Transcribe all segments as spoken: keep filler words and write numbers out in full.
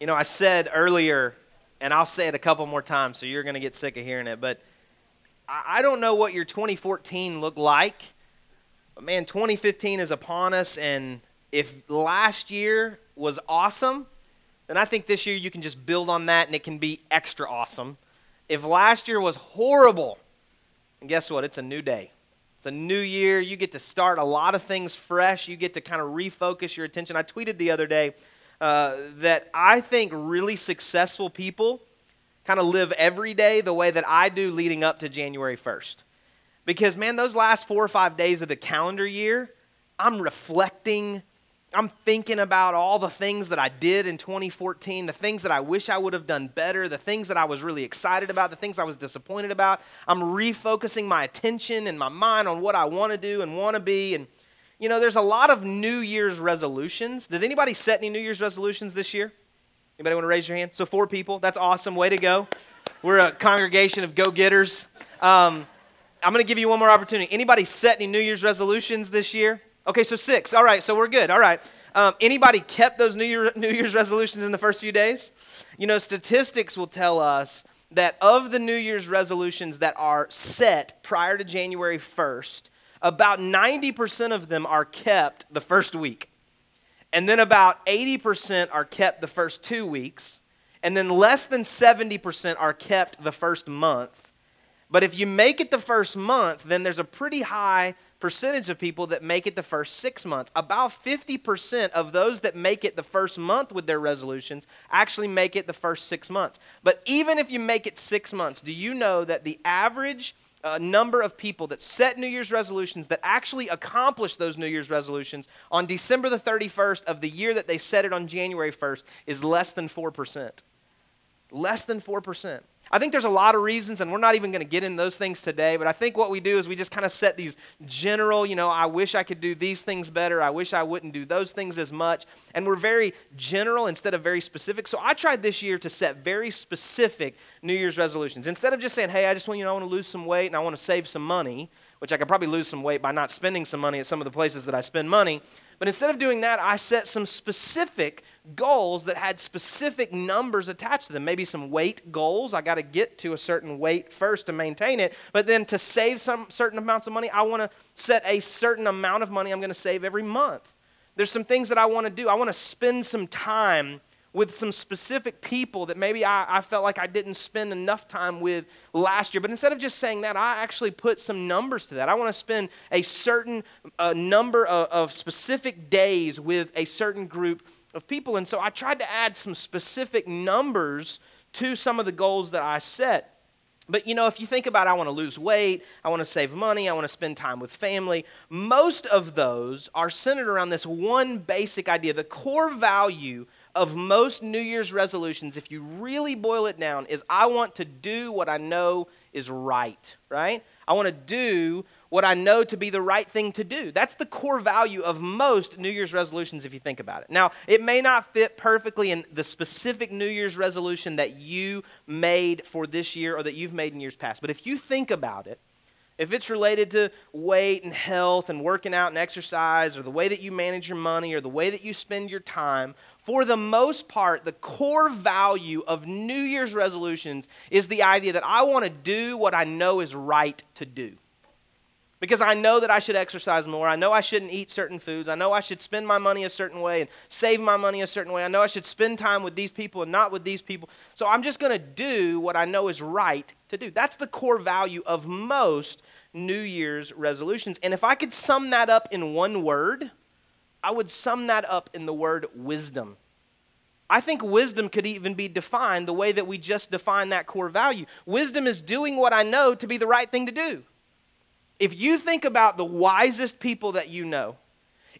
You know, I said earlier, and I'll say it a couple more times, so you're going to get sick of hearing it, but I don't know what your twenty fourteen looked like, but man, twenty fifteen is upon us, and if last year was awesome, then I think this year you can just build on that, and it can be extra awesome. If last year was horrible, and guess what? It's a new day. It's a new year. You get to start a lot of things fresh. You get to kind of refocus your attention. I tweeted the other day uh, that I think really successful people kind of live every day the way that I do leading up to January first. Because, man, those last four or five days of the calendar year, I'm reflecting. I'm thinking about all the things that I did in twenty fourteen, the things that I wish I would have done better, the things that I was really excited about, the things I was disappointed about. I'm refocusing my attention and my mind on what I want to do and want to be. And, you know, there's a lot of New Year's resolutions. Did anybody set any New Year's resolutions this year? Anybody want to raise your hand? So four people. That's awesome. Way to go. We're a congregation of go-getters. Um, I'm going to give you one more opportunity. Anybody set any New Year's resolutions this year? Okay, so six. All right, so we're good. All right. Um, anybody kept those New Year, New Year's resolutions in the first few days? You know, statistics will tell us that of the New Year's resolutions that are set prior to January first, about ninety percent of them are kept the first week. And then about eighty percent are kept the first two weeks. And then less than seventy percent are kept the first month. But if you make it the first month, then there's a pretty high percentage of people that make it the first six months. About fifty percent of those that make it the first month with their resolutions actually make it the first six months. But even if you make it six months, do you know that the average uh, number of people that set New Year's resolutions that actually accomplish those New Year's resolutions on December the thirty-first of the year that they set it on January first is less than four percent. Less than four percent. I think there's a lot of reasons, and we're not even going to get in those things today, but I think what we do is we just kind of set these general, you know, I wish I could do these things better. I wish I wouldn't do those things as much. And we're very general instead of very specific. So I tried this year to set very specific New Year's resolutions. Instead of just saying, hey, I just want, you know, I want to lose some weight and I want to save some money, which I could probably lose some weight by not spending some money at some of the places that I spend money. But instead of doing that, I set some specific goals that had specific numbers attached to them. Maybe some weight goals. I got to get to a certain weight first to maintain it. But then to save some certain amounts of money, I want to set a certain amount of money I'm going to save every month. There's some things that I want to do. I want to spend some time with some specific people that maybe I, I felt like I didn't spend enough time with last year. But instead of just saying that, I actually put some numbers to that. I want to spend a certain uh, number of, of specific days with a certain group of people. And so I tried to add some specific numbers to some of the goals that I set. But, you know, if you think about I want to lose weight, I want to save money, I want to spend time with family, most of those are centered around this one basic idea. The core value of most New Year's resolutions, if you really boil it down, is I want to do what I know is right, right? I want to do what I know to be the right thing to do. That's the core value of most New Year's resolutions if you think about it. Now, it may not fit perfectly in the specific New Year's resolution that you made for this year or that you've made in years past, but if you think about it, if it's related to weight and health and working out and exercise or the way that you manage your money or the way that you spend your time, for the most part, the core value of New Year's resolutions is the idea that I want to do what I know is right to do. Because I know that I should exercise more. I know I shouldn't eat certain foods. I know I should spend my money a certain way and save my money a certain way. I know I should spend time with these people and not with these people. So I'm just going to do what I know is right to do. That's the core value of most New Year's resolutions. And if I could sum that up in one word, I would sum that up in the word wisdom. I think wisdom could even be defined the way that we just define that core value. Wisdom is doing what I know to be the right thing to do. If you think about the wisest people that you know,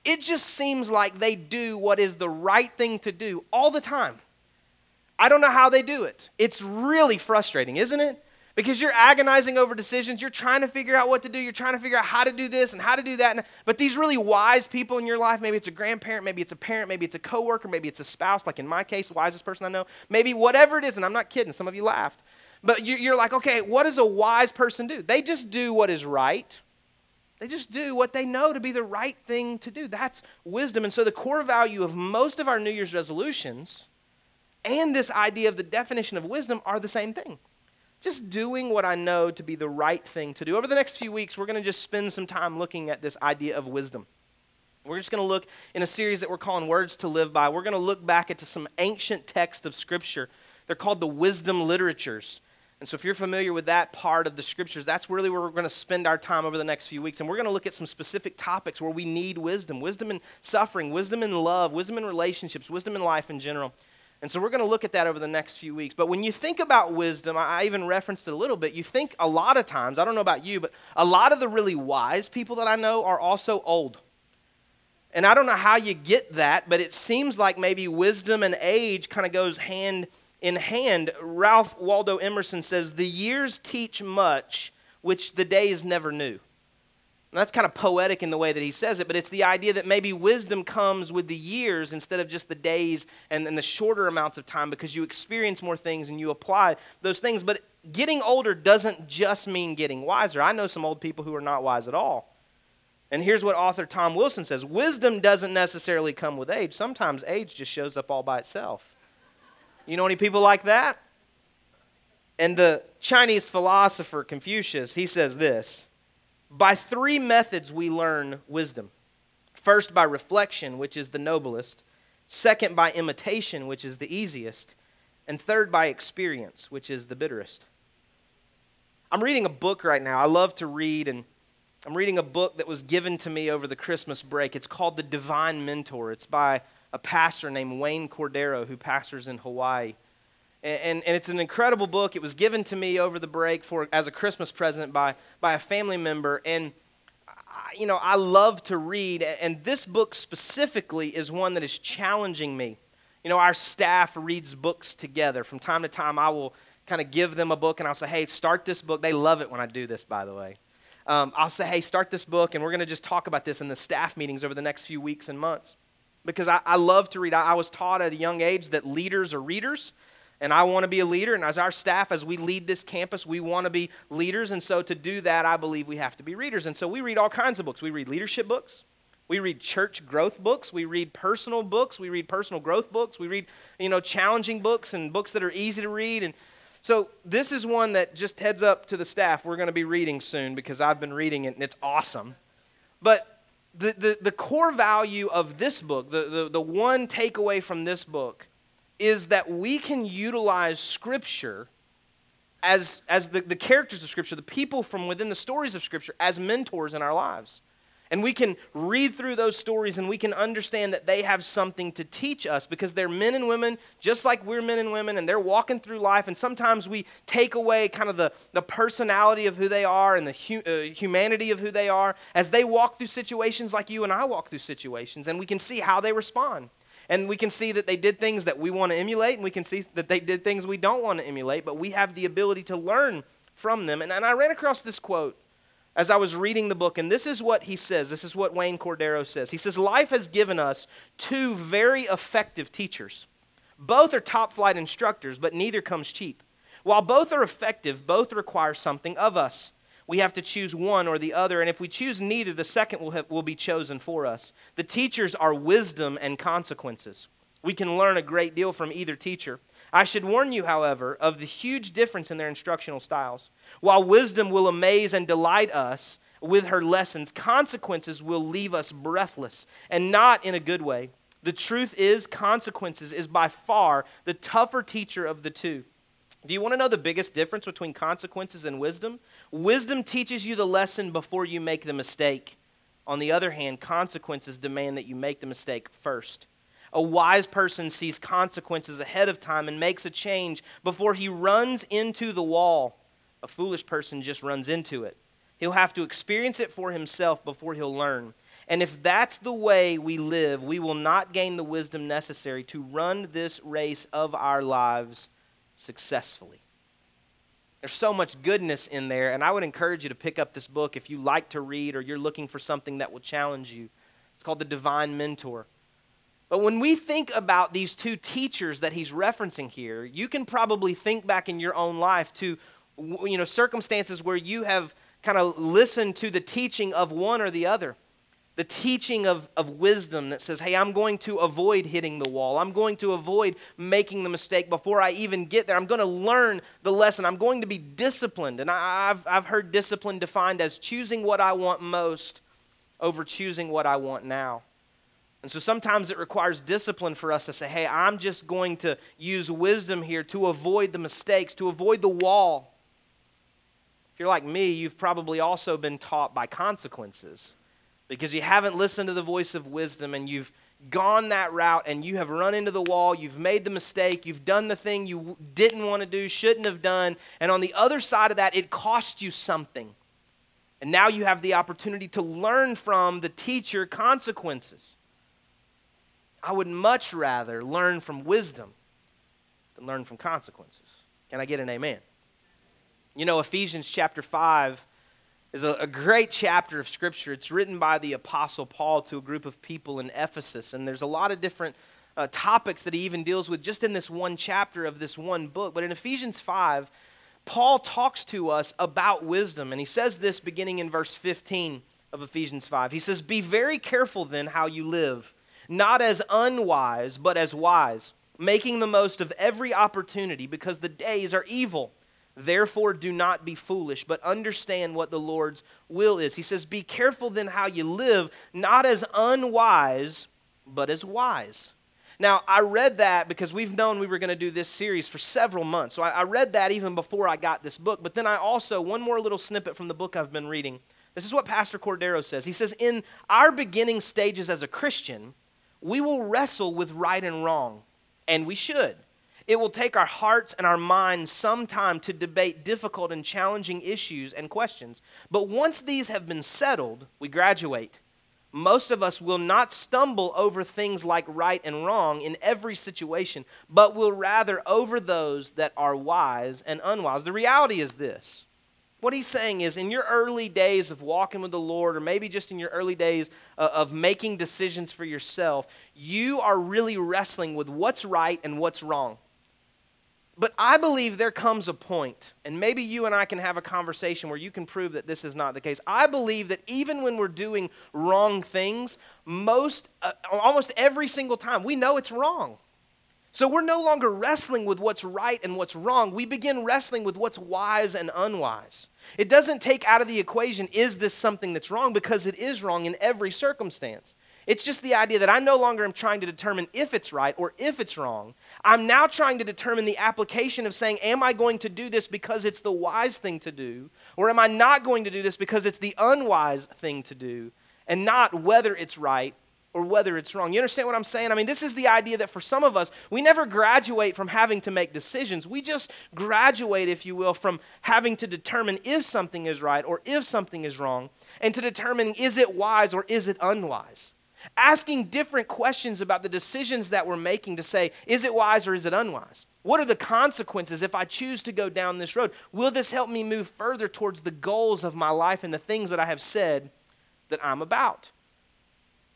it just seems like they do what is the right thing to do all the time. I don't know how they do it. It's really frustrating, isn't it? Because you're agonizing over decisions. You're trying to figure out what to do. You're trying to figure out how to do this and how to do that. But these really wise people in your life, maybe it's a grandparent, maybe it's a parent, maybe it's a coworker, maybe it's a spouse, like in my case, wisest person I know, maybe whatever it is, and I'm not kidding, some of you laughed. But you're like, okay, what does a wise person do? They just do what is right. They just do what they know to be the right thing to do. That's wisdom. And so the core value of most of our New Year's resolutions and this idea of the definition of wisdom are the same thing. Just doing what I know to be the right thing to do. Over the next few weeks, we're going to just spend some time looking at this idea of wisdom. We're just going to look in a series that we're calling Words to Live By. We're going to look back at some ancient texts of Scripture. They're called the wisdom literatures. And so if you're familiar with that part of the Scriptures, that's really where we're going to spend our time over the next few weeks. And we're going to look at some specific topics where we need wisdom. Wisdom in suffering, wisdom in love, wisdom in relationships, wisdom in life in general. And so we're going to look at that over the next few weeks. But when you think about wisdom, I even referenced it a little bit, you think a lot of times, I don't know about you, but a lot of the really wise people that I know are also old. And I don't know how you get that, but it seems like maybe wisdom and age kind of goes hand in hand. Ralph Waldo Emerson says, "The years teach much, which the days never knew." And that's kind of poetic in the way that he says it, but it's the idea that maybe wisdom comes with the years instead of just the days and, and the shorter amounts of time, because you experience more things and you apply those things. But getting older doesn't just mean getting wiser. I know some old people who are not wise at all. And here's what author Tom Wilson says: wisdom doesn't necessarily come with age. Sometimes age just shows up all by itself. You know any people like that? And the Chinese philosopher Confucius, he says this: "By three methods we learn wisdom. First, by reflection, which is the noblest. Second, by imitation, which is the easiest. And third, by experience, which is the bitterest." I'm reading a book right now. I love to read, and I'm reading a book that was given to me over the Christmas break. It's called The Divine Mentor. It's by a pastor named Wayne Cordeiro, who pastors in Hawaii. And, and it's an incredible book. It was given to me over the break for as a Christmas present by, by a family member. And, I, you know, I love to read. And this book specifically is one that is challenging me. You know, our staff reads books together. From time to time, I will kind of give them a book, and I'll say, "Hey, start this book." They love it when I do this, by the way. Um, I'll say, "Hey, start this book," and we're going to just talk about this in the staff meetings over the next few weeks and months. Because I, I love to read. I, I was taught at a young age that leaders are readers. And I want to be a leader, and as our staff, as we lead this campus, we want to be leaders. And so to do that, I believe we have to be readers. And so we read all kinds of books. We read leadership books. We read church growth books. We read personal books. We read personal growth books. We read, you know, challenging books and books that are easy to read. And so this is one that, just heads up to the staff, we're going to be reading soon, because I've been reading it, and it's awesome. But the the, the core value of this book, the, the, the one takeaway from this book, is that we can utilize Scripture as, as the, the characters of Scripture, the people from within the stories of Scripture, as mentors in our lives. And we can read through those stories, and we can understand that they have something to teach us, because they're men and women, just like we're men and women, and they're walking through life. And sometimes we take away kind of the, the personality of who they are and the hu- uh, humanity of who they are as they walk through situations like you and I walk through situations, and we can see how they respond. And we can see that they did things that we want to emulate, and we can see that they did things we don't want to emulate, but we have the ability to learn from them. And, and I ran across this quote as I was reading the book, and this is what he says. This is what Wayne Cordeiro says. He says, "Life has given us two very effective teachers. Both are top-flight instructors, but neither comes cheap. While both are effective, both require something of us. We have to choose one or the other, and if we choose neither, the second will, have, will be chosen for us. The teachers are wisdom and consequences. We can learn a great deal from either teacher. I should warn you, however, of the huge difference in their instructional styles. While wisdom will amaze and delight us with her lessons, consequences will leave us breathless, and not in a good way. The truth is, consequences is by far the tougher teacher of the two. Do you want to know the biggest difference between consequences and wisdom? Wisdom teaches you the lesson before you make the mistake. On the other hand, consequences demand that you make the mistake first. A wise person sees consequences ahead of time and makes a change before he runs into the wall. A foolish person just runs into it. He'll have to experience it for himself before he'll learn. And if that's the way we live, we will not gain the wisdom necessary to run this race of our lives successfully." There's so much goodness in there, and I would encourage you to pick up this book if you like to read or you're looking for something that will challenge you. It's called The Divine Mentor. But when we think about these two teachers that he's referencing here, you can probably think back in your own life to, you know, circumstances where you have kind of listened to the teaching of one or the other. The teaching of, of wisdom that says, hey, I'm going to avoid hitting the wall. I'm going to avoid making the mistake before I even get there. I'm going to learn the lesson. I'm going to be disciplined. And I, I've, I've heard discipline defined as choosing what I want most over choosing what I want now. And so sometimes it requires discipline for us to say, hey, I'm just going to use wisdom here to avoid the mistakes, to avoid the wall. If you're like me, you've probably also been taught by consequences, because you haven't listened to the voice of wisdom and you've gone that route and you have run into the wall, you've made the mistake, you've done the thing you didn't want to do, shouldn't have done, and on the other side of that, it cost you something. And now you have the opportunity to learn from the teacher consequences. I would much rather learn from wisdom than learn from consequences. Can I get an amen? You know, Ephesians chapter five is a great chapter of Scripture. It's written by the Apostle Paul to a group of people in Ephesus, and there's a lot of different uh, topics that he even deals with just in this one chapter of this one book. But in Ephesians five, Paul talks to us about wisdom, and he says this beginning in verse fifteen of Ephesians five. He says, "Be very careful then how you live, not as unwise, but as wise, making the most of every opportunity, because the days are evil. Therefore, do not be foolish, but understand what the Lord's will is." He says, be careful then how you live, not as unwise, but as wise. Now, I read that because we've known we were going to do this series for several months. So I, I read that even before I got this book. But then I also, one more little snippet from the book I've been reading. This is what Pastor Cordeiro says. He says, in our beginning stages as a Christian, we will wrestle with right and wrong, and we should. It will take our hearts and our minds some time to debate difficult and challenging issues and questions. But once these have been settled, we graduate. Most of us will not stumble over things like right and wrong in every situation, but will rather over those that are wise and unwise. The reality is this. What he's saying is, in your early days of walking with the Lord, or maybe just in your early days of making decisions for yourself, you are really wrestling with what's right and what's wrong. But I believe there comes a point, and maybe you and I can have a conversation where you can prove that this is not the case. I believe that even when we're doing wrong things, most, uh, almost every single time, we know it's wrong. So we're no longer wrestling with what's right and what's wrong. We begin wrestling with what's wise and unwise. It doesn't take out of the equation, is this something that's wrong? Because it is wrong in every circumstance. It's just the idea that I no longer am trying to determine if it's right or if it's wrong. I'm now trying to determine the application of saying, am I going to do this because it's the wise thing to do? Or am I not going to do this because it's the unwise thing to do? And not whether it's right or whether it's wrong. You understand what I'm saying? I mean, this is the idea that for some of us, we never graduate from having to make decisions. We just graduate, if you will, from having to determine if something is right or if something is wrong, and to determine is it wise or is it unwise. Asking different questions about the decisions that we're making to say, is it wise or is it unwise? What are the consequences if I choose to go down this road? Will this help me move further towards the goals of my life and the things that I have said that I'm about?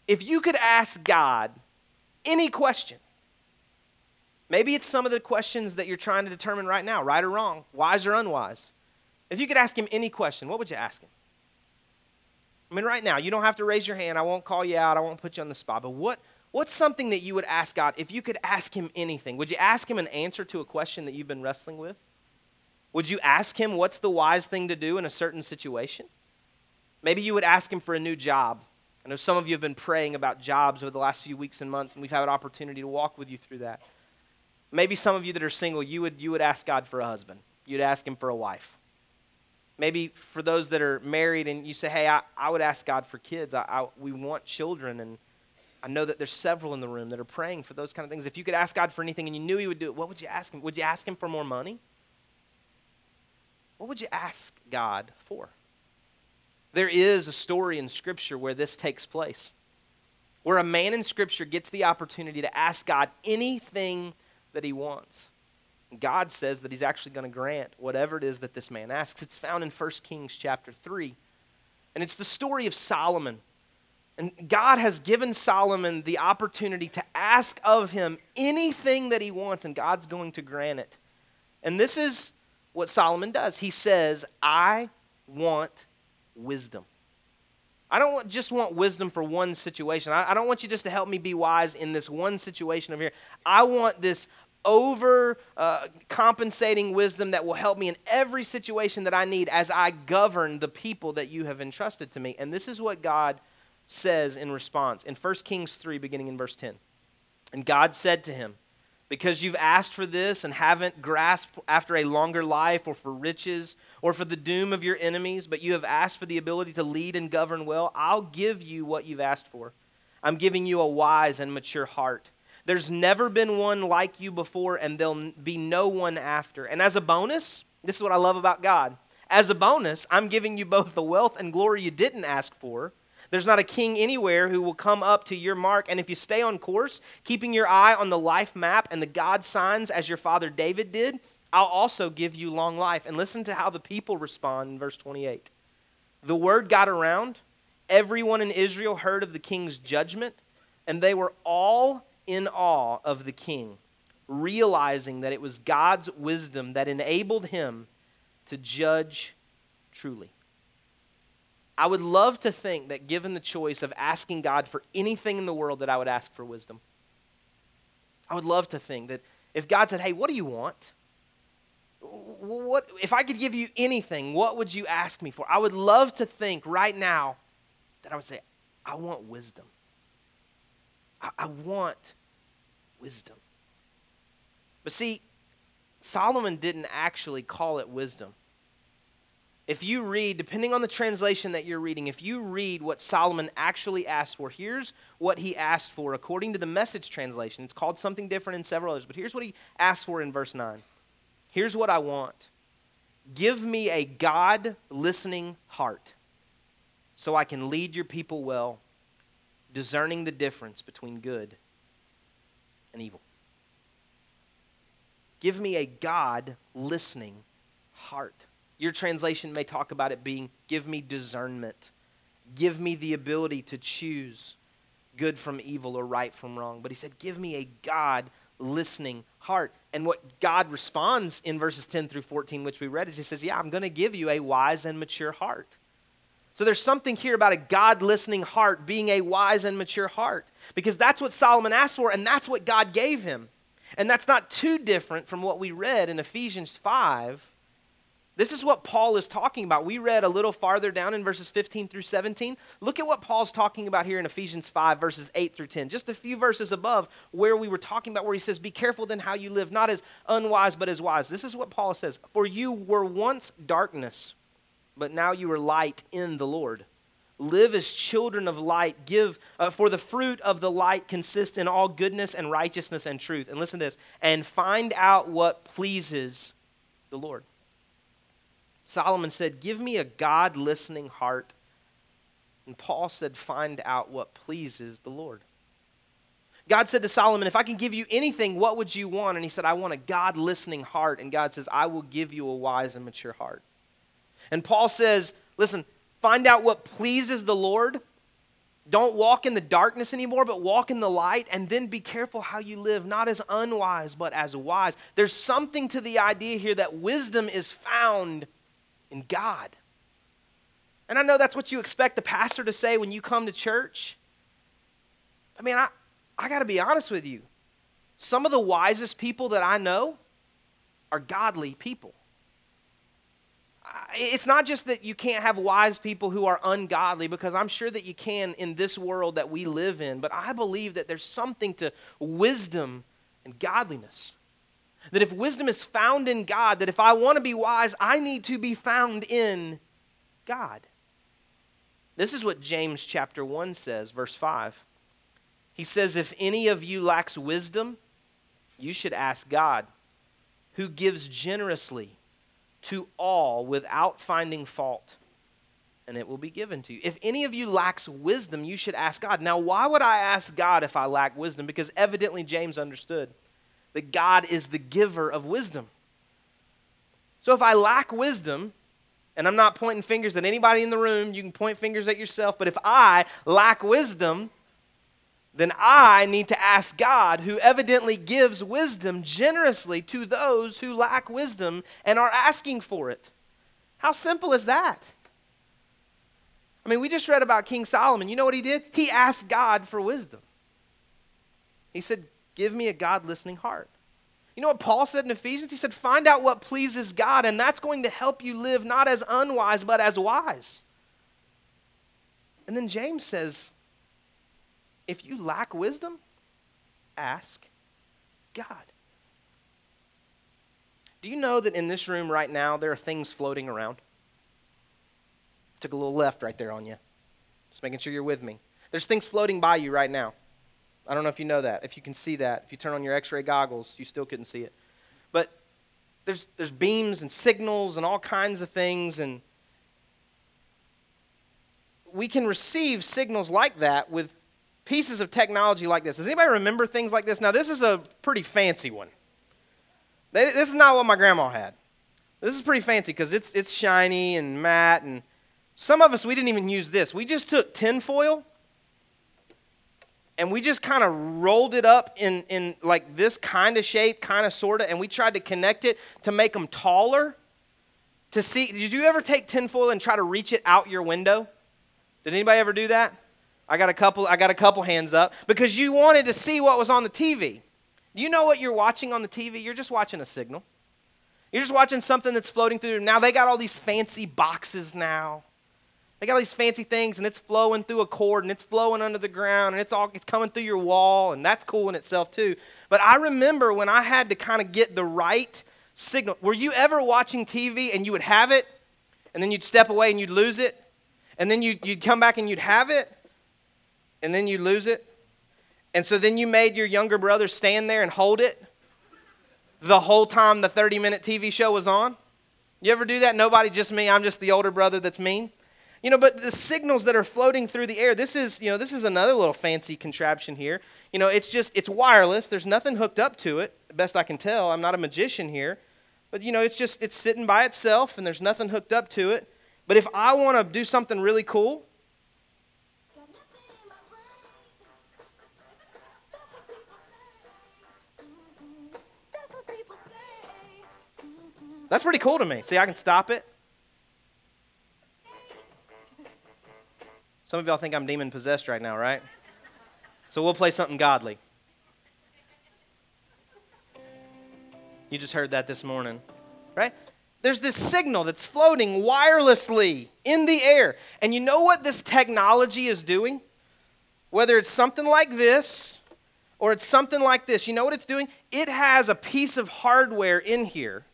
If you could ask God any question, maybe it's some of the questions that you're trying to determine right now, right or wrong, wise or unwise. If you could ask him any question, what would you ask him? I mean, right now, you don't have to raise your hand. I won't call you out. I won't put you on the spot. But what what's something that you would ask God if you could ask him anything? Would you ask him an answer to a question that you've been wrestling with? Would you ask him what's the wise thing to do in a certain situation? Maybe you would ask him for a new job. I know some of you have been praying about jobs over the last few weeks and months, and we've had an opportunity to walk with you through that. Maybe some of you that are single, you would you would ask God for a husband. You'd ask him for a wife. Maybe for those that are married and you say, hey, I, I would ask God for kids. I, I, we want children, and I know that there's several in the room that are praying for those kind of things. If you could ask God for anything and you knew he would do it, what would you ask him? Would you ask him for more money? What would you ask God for? There is a story in Scripture where this takes place, where a man in Scripture gets the opportunity to ask God anything that he wants. God says that he's actually going to grant whatever it is that this man asks. It's found in First Kings chapter three. And it's the story of Solomon. And God has given Solomon the opportunity to ask of him anything that he wants, and God's going to grant it. And this is what Solomon does. He says, I want wisdom. I don't want, just want wisdom for one situation. I, I don't want you just to help me be wise in this one situation over here. I want this over uh, compensating wisdom that will help me in every situation that I need as I govern the people that you have entrusted to me. And this is what God says in response in First Kings three, beginning in verse ten. And God said to him, because you've asked for this and haven't grasped after a longer life or for riches or for the doom of your enemies, but you have asked for the ability to lead and govern well, I'll give you what you've asked for. I'm giving you a wise and mature heart. There's never been one like you before, and there'll be no one after. And as a bonus, this is what I love about God. As a bonus, I'm giving you both the wealth and glory you didn't ask for. There's not a king anywhere who will come up to your mark. And if you stay on course, keeping your eye on the life map and the God signs as your father David did, I'll also give you long life. And listen to how the people respond in verse twenty-eight. The word got around. Everyone in Israel heard of the king's judgment, and they were all in awe of the king, realizing that it was God's wisdom that enabled him to judge truly. I would love to think that given the choice of asking God for anything in the world, that I would ask for wisdom. I would love to think that if God said, hey, what do you want? What if I could give you anything, what would you ask me for? I would love to think right now that I would say, I want wisdom. I, I want wisdom. But see, Solomon didn't actually call it wisdom. If you read, depending on the translation that you're reading, if you read what Solomon actually asked for, here's what he asked for according to the Message translation. It's called something different in several others, but here's what he asked for in verse nine. Here's what I want. Give me a God-listening heart so I can lead your people well, discerning the difference between good and evil. Give me a God-listening heart. Your translation may talk about it being, give me discernment. Give me the ability to choose good from evil or right from wrong. But he said, give me a God-listening heart. And what God responds in verses ten through fourteen, which we read, is he says, yeah, I'm going to give you a wise and mature heart. So there's something here about a God-listening heart being a wise and mature heart, because that's what Solomon asked for, and that's what God gave him. And that's not too different from what we read in Ephesians five. This is what Paul is talking about. We read a little farther down in verses fifteen through seventeen. Look at what Paul's talking about here in Ephesians five, verses eight through ten. Just a few verses above where we were talking about where he says, be careful then how you live, not as unwise but as wise. This is what Paul says. For you were once darkness, but now you are light in the Lord. Live as children of light. Give uh, for the fruit of the light consists in all goodness and righteousness and truth. And listen to this. And find out what pleases the Lord. Solomon said, give me a God-listening heart. And Paul said, find out what pleases the Lord. God said to Solomon, if I can give you anything, what would you want? And he said, I want a God-listening heart. And God says, I will give you a wise and mature heart. And Paul says, listen, find out what pleases the Lord. Don't walk in the darkness anymore, but walk in the light, and then be careful how you live, not as unwise, but as wise. There's something to the idea here that wisdom is found in God. And I know that's what you expect the pastor to say when you come to church. I mean, I, I got to be honest with you. Some of the wisest people that I know are godly people. It's not just that you can't have wise people who are ungodly, because I'm sure that you can in this world that we live in, but I believe that there's something to wisdom and godliness. That if wisdom is found in God, that if I want to be wise, I need to be found in God. This is what James chapter one says, verse five. He says, if any of you lacks wisdom, you should ask God, who gives generously to all without finding fault, and it will be given to you. If any of you lacks wisdom, you should ask God. Now, why would I ask God if I lack wisdom? Because evidently James understood that God is the giver of wisdom. So if I lack wisdom, and I'm not pointing fingers at anybody in the room, you can point fingers at yourself, but if I lack wisdom, then I need to ask God, who evidently gives wisdom generously to those who lack wisdom and are asking for it. How simple is that? I mean, we just read about King Solomon. You know what he did? He asked God for wisdom. He said, give me a God-listening heart. You know what Paul said in Ephesians? He said, find out what pleases God, and that's going to help you live not as unwise, but as wise. And then James says, if you lack wisdom, ask God. Do you know that in this room right now, there are things floating around? Took a little left right there on you. Just making sure you're with me. There's things floating by you right now. I don't know if you know that, if you can see that. If you turn on your x-ray goggles, you still couldn't see it. But there's there's beams and signals and all kinds of things, and we can receive signals like that with pieces of technology like this. Does anybody remember things like this? Now, this is a pretty fancy one. This is not what my grandma had. This is pretty fancy because it's it's shiny and matte, and some of us, we didn't even use this. We just took tin foil, and we just kind of rolled it up in, in like this kind of shape, kind of, sort of, and we tried to connect it to make them taller. To see, did you ever take tin foil and try to reach it out your window? Did anybody ever do that? I got a couple, I got a couple hands up because you wanted to see what was on the T V. You know what you're watching on the T V? You're just watching a signal. You're just watching something that's floating through. Now they got all these fancy boxes now. They got all these fancy things, and it's flowing through a cord, and it's flowing under the ground, and it's all it's coming through your wall, and that's cool in itself too. But I remember when I had to kind of get the right signal. Were you ever watching T V and you would have it, and then you'd step away and you'd lose it, and then you'd, you'd come back and you'd have it, and then you'd lose it? And so then you made your younger brother stand there and hold it the whole time the thirty-minute T V show was on? You ever do that? Nobody, just me. I'm just the older brother that's mean. You know, but the signals that are floating through the air, this is, you know, this is another little fancy contraption here. You know, it's just, it's wireless. There's nothing hooked up to it, best I can tell. I'm not a magician here. But, you know, it's just, it's sitting by itself, and there's nothing hooked up to it. But if I want to do something really cool, that's pretty cool to me. See, I can stop it. Some of y'all think I'm demon-possessed right now, right? So we'll play something godly. You just heard that this morning, right? There's this signal that's floating wirelessly in the air. And you know what this technology is doing? Whether it's something like this or it's something like this, you know what it's doing? It has a piece of hardware in here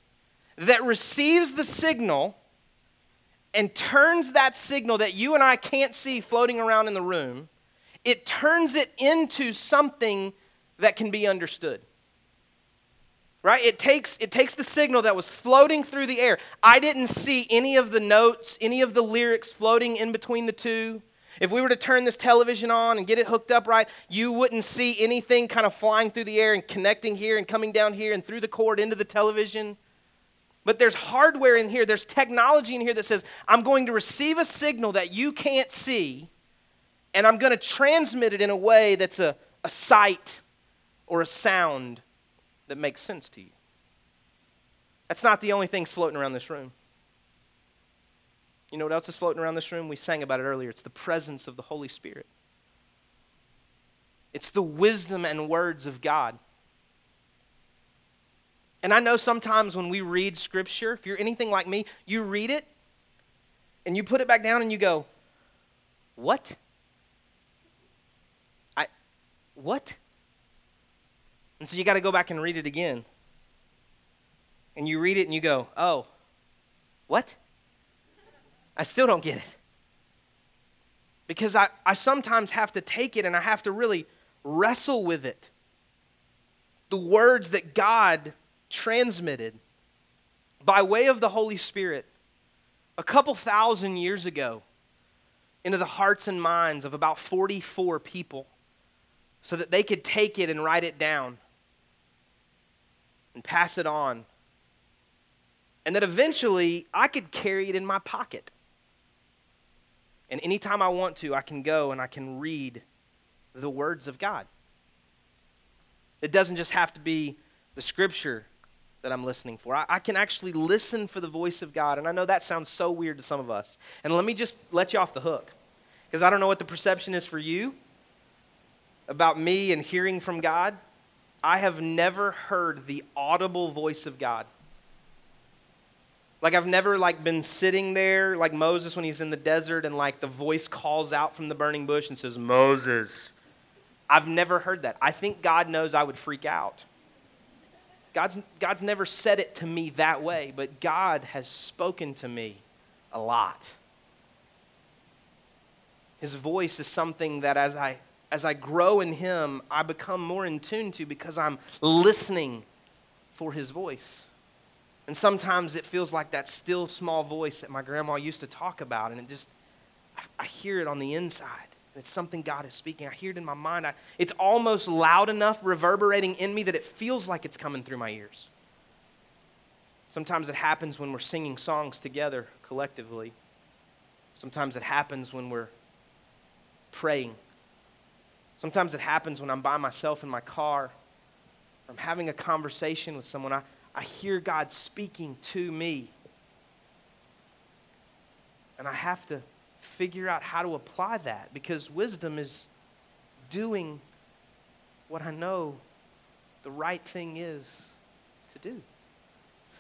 that receives the signal and turns that signal that you and I can't see floating around in the room, it turns it into something that can be understood. Right? It takes, it takes the signal that was floating through the air. I didn't see any of the notes, any of the lyrics floating in between the two. If we were to turn this television on and get it hooked up right, you wouldn't see anything kind of flying through the air and connecting here and coming down here and through the cord into the television. But there's hardware in here, there's technology in here that says, I'm going to receive a signal that you can't see, and I'm going to transmit it in a way that's a, a sight or a sound that makes sense to you. That's not the only thing floating around this room. You know what else is floating around this room? We sang about it earlier. It's the presence of the Holy Spirit. It's the wisdom and words of God. And I know sometimes when we read Scripture, if you're anything like me, you read it and you put it back down and you go, what? I, what? And so you got to go back and read it again. And you read it and you go, oh, what? I still don't get it. Because I, I sometimes have to take it and I have to really wrestle with it. The words that God transmitted by way of the Holy Spirit a couple thousand years ago into the hearts and minds of about forty-four people so that they could take it and write it down and pass it on, and that eventually I could carry it in my pocket. And anytime I want to, I can go and I can read the words of God. It doesn't just have to be the Scripture that I'm listening for. I, I can actually listen for the voice of God, and I know that sounds so weird to some of us. And let me just let you off the hook. Because I don't know what the perception is for you about me and hearing from God. I have never heard the audible voice of God. Like I've never like been sitting there like Moses when he's in the desert and like the voice calls out from the burning bush and says, Moses. I've never heard that. I think God knows I would freak out. God's, God's never said it to me that way, but God has spoken to me a lot. His voice is something that as I, as I grow in him, I become more in tune to because I'm listening for his voice. And sometimes it feels like that still small voice that my grandma used to talk about, and it just, I hear it on the inside. It's something God is speaking. I hear it in my mind. I, it's almost loud enough reverberating in me that it feels like it's coming through my ears. Sometimes it happens when we're singing songs together collectively. Sometimes it happens when we're praying. Sometimes it happens when I'm by myself in my car, or I'm having a conversation with someone. I, I hear God speaking to me. And I have to figure out how to apply that, because wisdom is doing what I know the right thing is to do.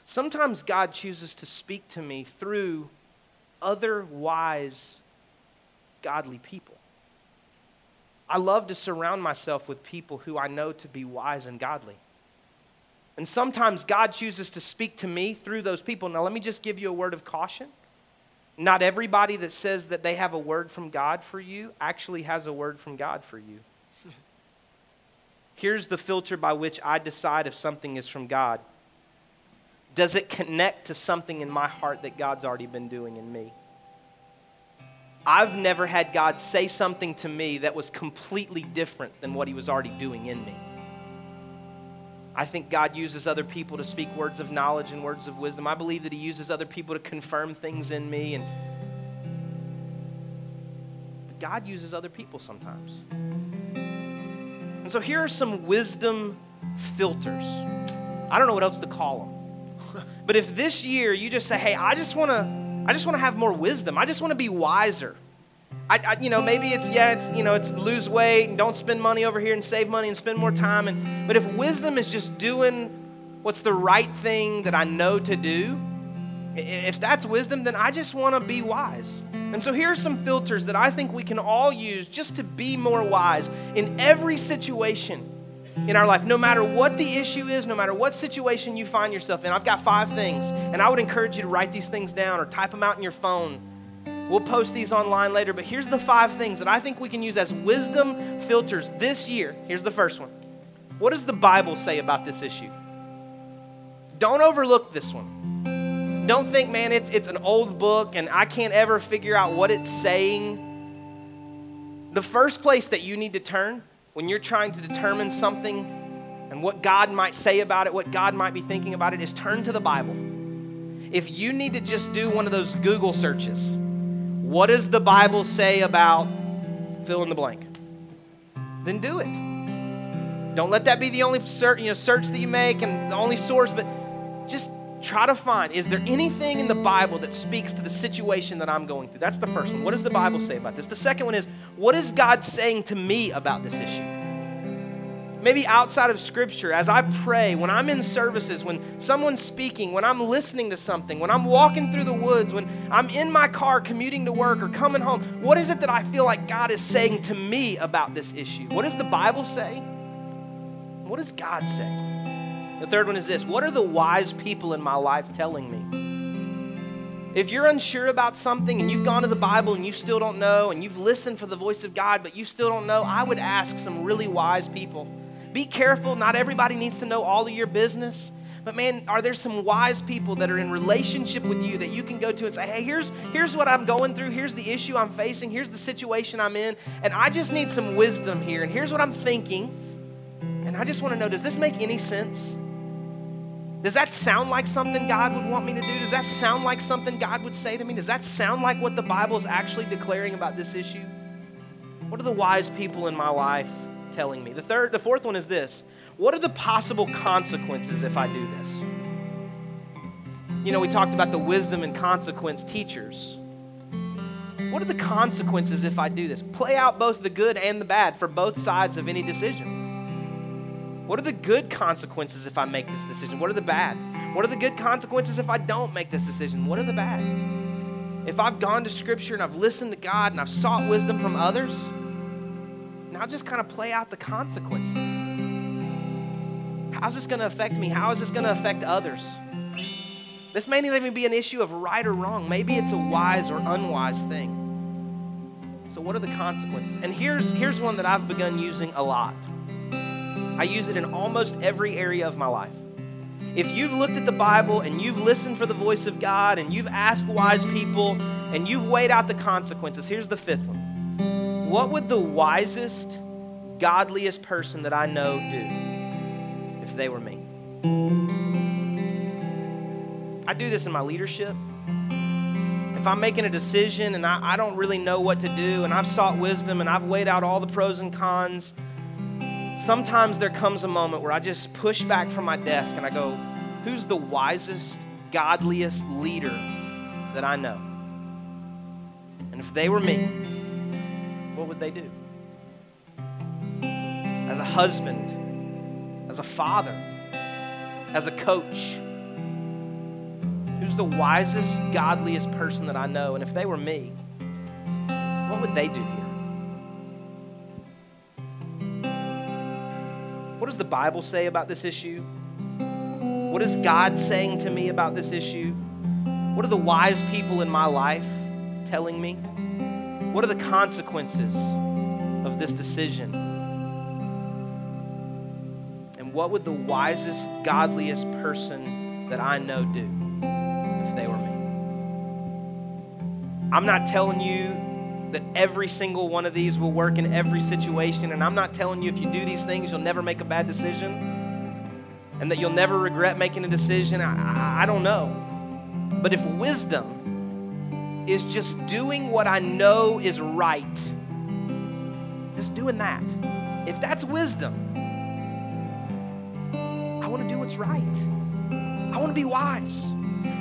Sometimes God chooses to speak to me through other wise, godly people. I love to surround myself with people who I know to be wise and godly. And sometimes God chooses to speak to me through those people. Now, let me just give you a word of caution. Not everybody that says that they have a word from God for you actually has a word from God for you. Here's the filter by which I decide if something is from God. Does it connect to something in my heart that God's already been doing in me? I've never had God say something to me that was completely different than what he was already doing in me. I think God uses other people to speak words of knowledge and words of wisdom. I believe that he uses other people to confirm things in me. And but God uses other people sometimes. And so here are some wisdom filters. I don't know what else to call them. But if this year you just say, hey, I just want to, I just want to have more wisdom. I just want to be wiser. I, I, you know, maybe it's, yeah, it's, you know, it's lose weight and don't spend money over here and save money and spend more time. And, but if wisdom is just doing what's the right thing that I know to do, if that's wisdom, then I just want to be wise. And so here are some filters that I think we can all use just to be more wise in every situation in our life, no matter what the issue is, no matter what situation you find yourself in. I've got five things, and I would encourage you to write these things down or type them out in your phone. We'll post these online later, but here's the five things that I think we can use as wisdom filters this year. Here's the first one. What does the Bible say about this issue? Don't overlook this one. Don't think, man, it's it's an old book and I can't ever figure out what it's saying. The first place that you need to turn when you're trying to determine something and what God might say about it, what God might be thinking about it, is turn to the Bible. If you need to just do one of those Google searches, what does the Bible say about fill in the blank? Then do it. Don't let that be the only search, you know, search that you make and the only source, but just try to find, is there anything in the Bible that speaks to the situation that I'm going through? That's the first one. What does the Bible say about this? The second one is, what is God saying to me about this issue? Maybe outside of Scripture, as I pray, when I'm in services, when someone's speaking, when I'm listening to something, when I'm walking through the woods, when I'm in my car commuting to work or coming home, what is it that I feel like God is saying to me about this issue? What does the Bible say? What does God say? The third one is this. What are the wise people in my life telling me? If you're unsure about something and you've gone to the Bible and you still don't know, and you've listened for the voice of God but you still don't know, I would ask some really wise people. Be careful, not everybody needs to know all of your business. But man, are there some wise people that are in relationship with you that you can go to and say, hey, here's, here's what I'm going through, here's the issue I'm facing, here's the situation I'm in, and I just need some wisdom here, and here's what I'm thinking, and I just want to know, does this make any sense? Does that sound like something God would want me to do? Does that sound like something God would say to me? Does that sound like what the Bible is actually declaring about this issue? What are the wise people in my life telling me? The third, the fourth one is this. What are the possible consequences if I do this? You know, we talked about the wisdom and consequence teachers. What are the consequences if I do this? Play out both the good and the bad for both sides of any decision. What are the good consequences if I make this decision? What are the bad? What are the good consequences if I don't make this decision? What are the bad? If I've gone to Scripture and I've listened to God and I've sought wisdom from others, now just kind of play out the consequences. How's this going to affect me? How is this going to affect others? This may not even be an issue of right or wrong. Maybe it's a wise or unwise thing. So what are the consequences? And here's, here's one that I've begun using a lot. I use it in almost every area of my life. If you've looked at the Bible and you've listened for the voice of God and you've asked wise people and you've weighed out the consequences, here's the fifth one. What would the wisest, godliest person that I know do if they were me? I do this in my leadership. If I'm making a decision and I, I don't really know what to do and I've sought wisdom and I've weighed out all the pros and cons, sometimes there comes a moment where I just push back from my desk and I go, who's the wisest, godliest leader that I know? And if they were me, what would they do? As a husband, as a father, as a coach, who's the wisest, godliest person that I know? And if they were me, what would they do here? What does the Bible say about this issue? What is God saying to me about this issue? What are the wise people in my life telling me? What are the consequences of this decision? And what would the wisest, godliest person that I know do if they were me? I'm not telling you that every single one of these will work in every situation, and I'm not telling you if you do these things, you'll never make a bad decision and that you'll never regret making a decision. I, I, I don't know. But if wisdom is just doing what I know is right, just doing that, if that's wisdom, I want to do what's right. I want to be wise.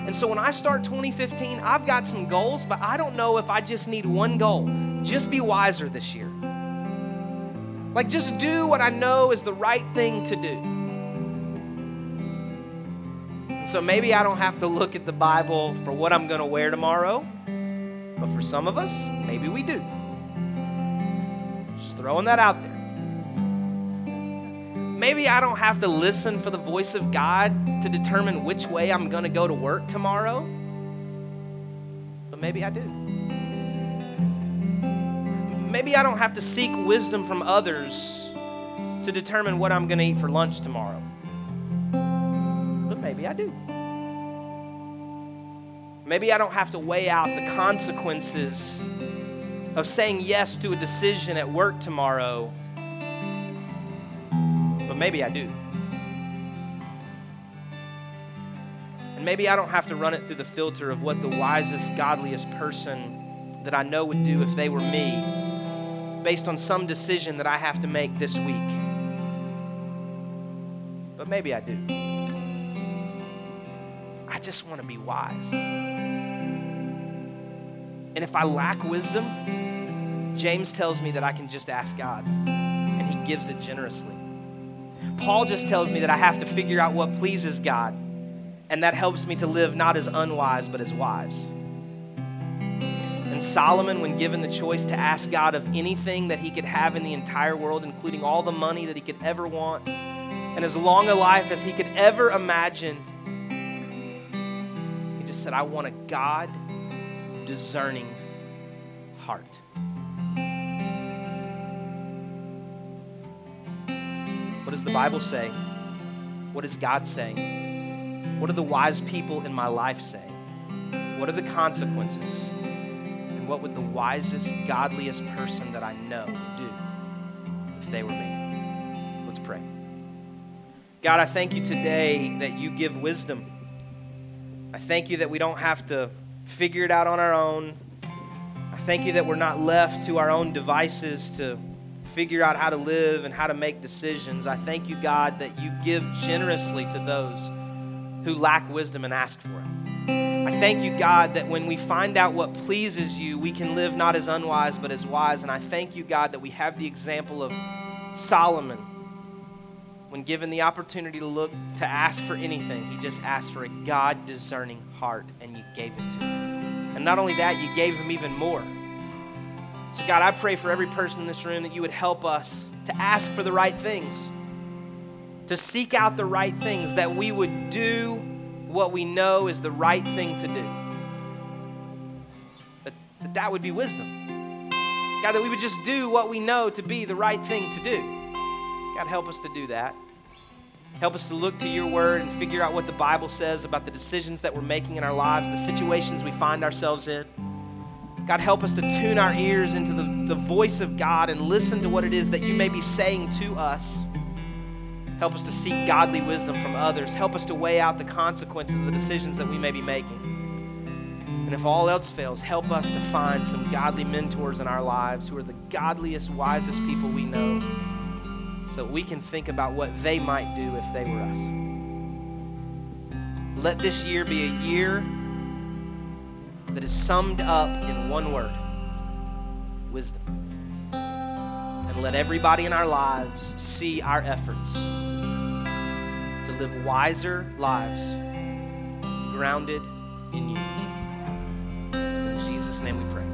And so when I start twenty fifteen, I've got some goals, but I don't know if I just need one goal. Just be wiser this year. Like, just do what I know is the right thing to do. And so maybe I don't have to look at the Bible for what I'm going to wear tomorrow, but for some of us, maybe we do. Just throwing that out there. Maybe I don't have to listen for the voice of God to determine which way I'm going to go to work tomorrow, but maybe I do. Maybe I don't have to seek wisdom from others to determine what I'm going to eat for lunch tomorrow, but maybe I do. Maybe I don't have to weigh out the consequences of saying yes to a decision at work tomorrow, but maybe I do. And maybe I don't have to run it through the filter of what the wisest, godliest person that I know would do if they were me, based on some decision that I have to make this week. But maybe I do. I just want to be wise. And if I lack wisdom, James tells me that I can just ask God, and he gives it generously. Paul just tells me that I have to figure out what pleases God, and that helps me to live not as unwise, but as wise. And Solomon, when given the choice to ask God of anything that he could have in the entire world, including all the money that he could ever want, and as long a life as he could ever imagine, he just said, I want a God-discerning heart. What does the Bible say? What is God saying? What are the wise people in my life saying? What are the consequences? And what would the wisest, godliest person that I know do if they were me? Let's pray. God, I thank you today that you give wisdom. I thank you that we don't have to figure it out on our own. I thank you that we're not left to our own devices to figure out how to live and how to make decisions. I thank you, God, that you give generously to those who lack wisdom and ask for it. I thank you, God, that when we find out what pleases you, we can live not as unwise, but as wise. And I thank you, God, that we have the example of Solomon. When given the opportunity to look, to ask for anything, he just asked for a God-discerning heart, and you gave it to him. And not only that, you gave him even more. So God, I pray for every person in this room that you would help us to ask for the right things, to seek out the right things, that we would do what we know is the right thing to do. But that, that would be wisdom. God, that we would just do what we know to be the right thing to do. God, help us to do that. Help us to look to your word and figure out what the Bible says about the decisions that we're making in our lives, the situations we find ourselves in. God, help us to tune our ears into the, the voice of God and listen to what it is that you may be saying to us. Help us to seek godly wisdom from others. Help us to weigh out the consequences of the decisions that we may be making. And if all else fails, help us to find some godly mentors in our lives who are the godliest, wisest people we know, so we can think about what they might do if they were us. Let this year be a year that is summed up in one word: wisdom. And let everybody in our lives see our efforts to live wiser lives grounded in you. In Jesus' name we pray.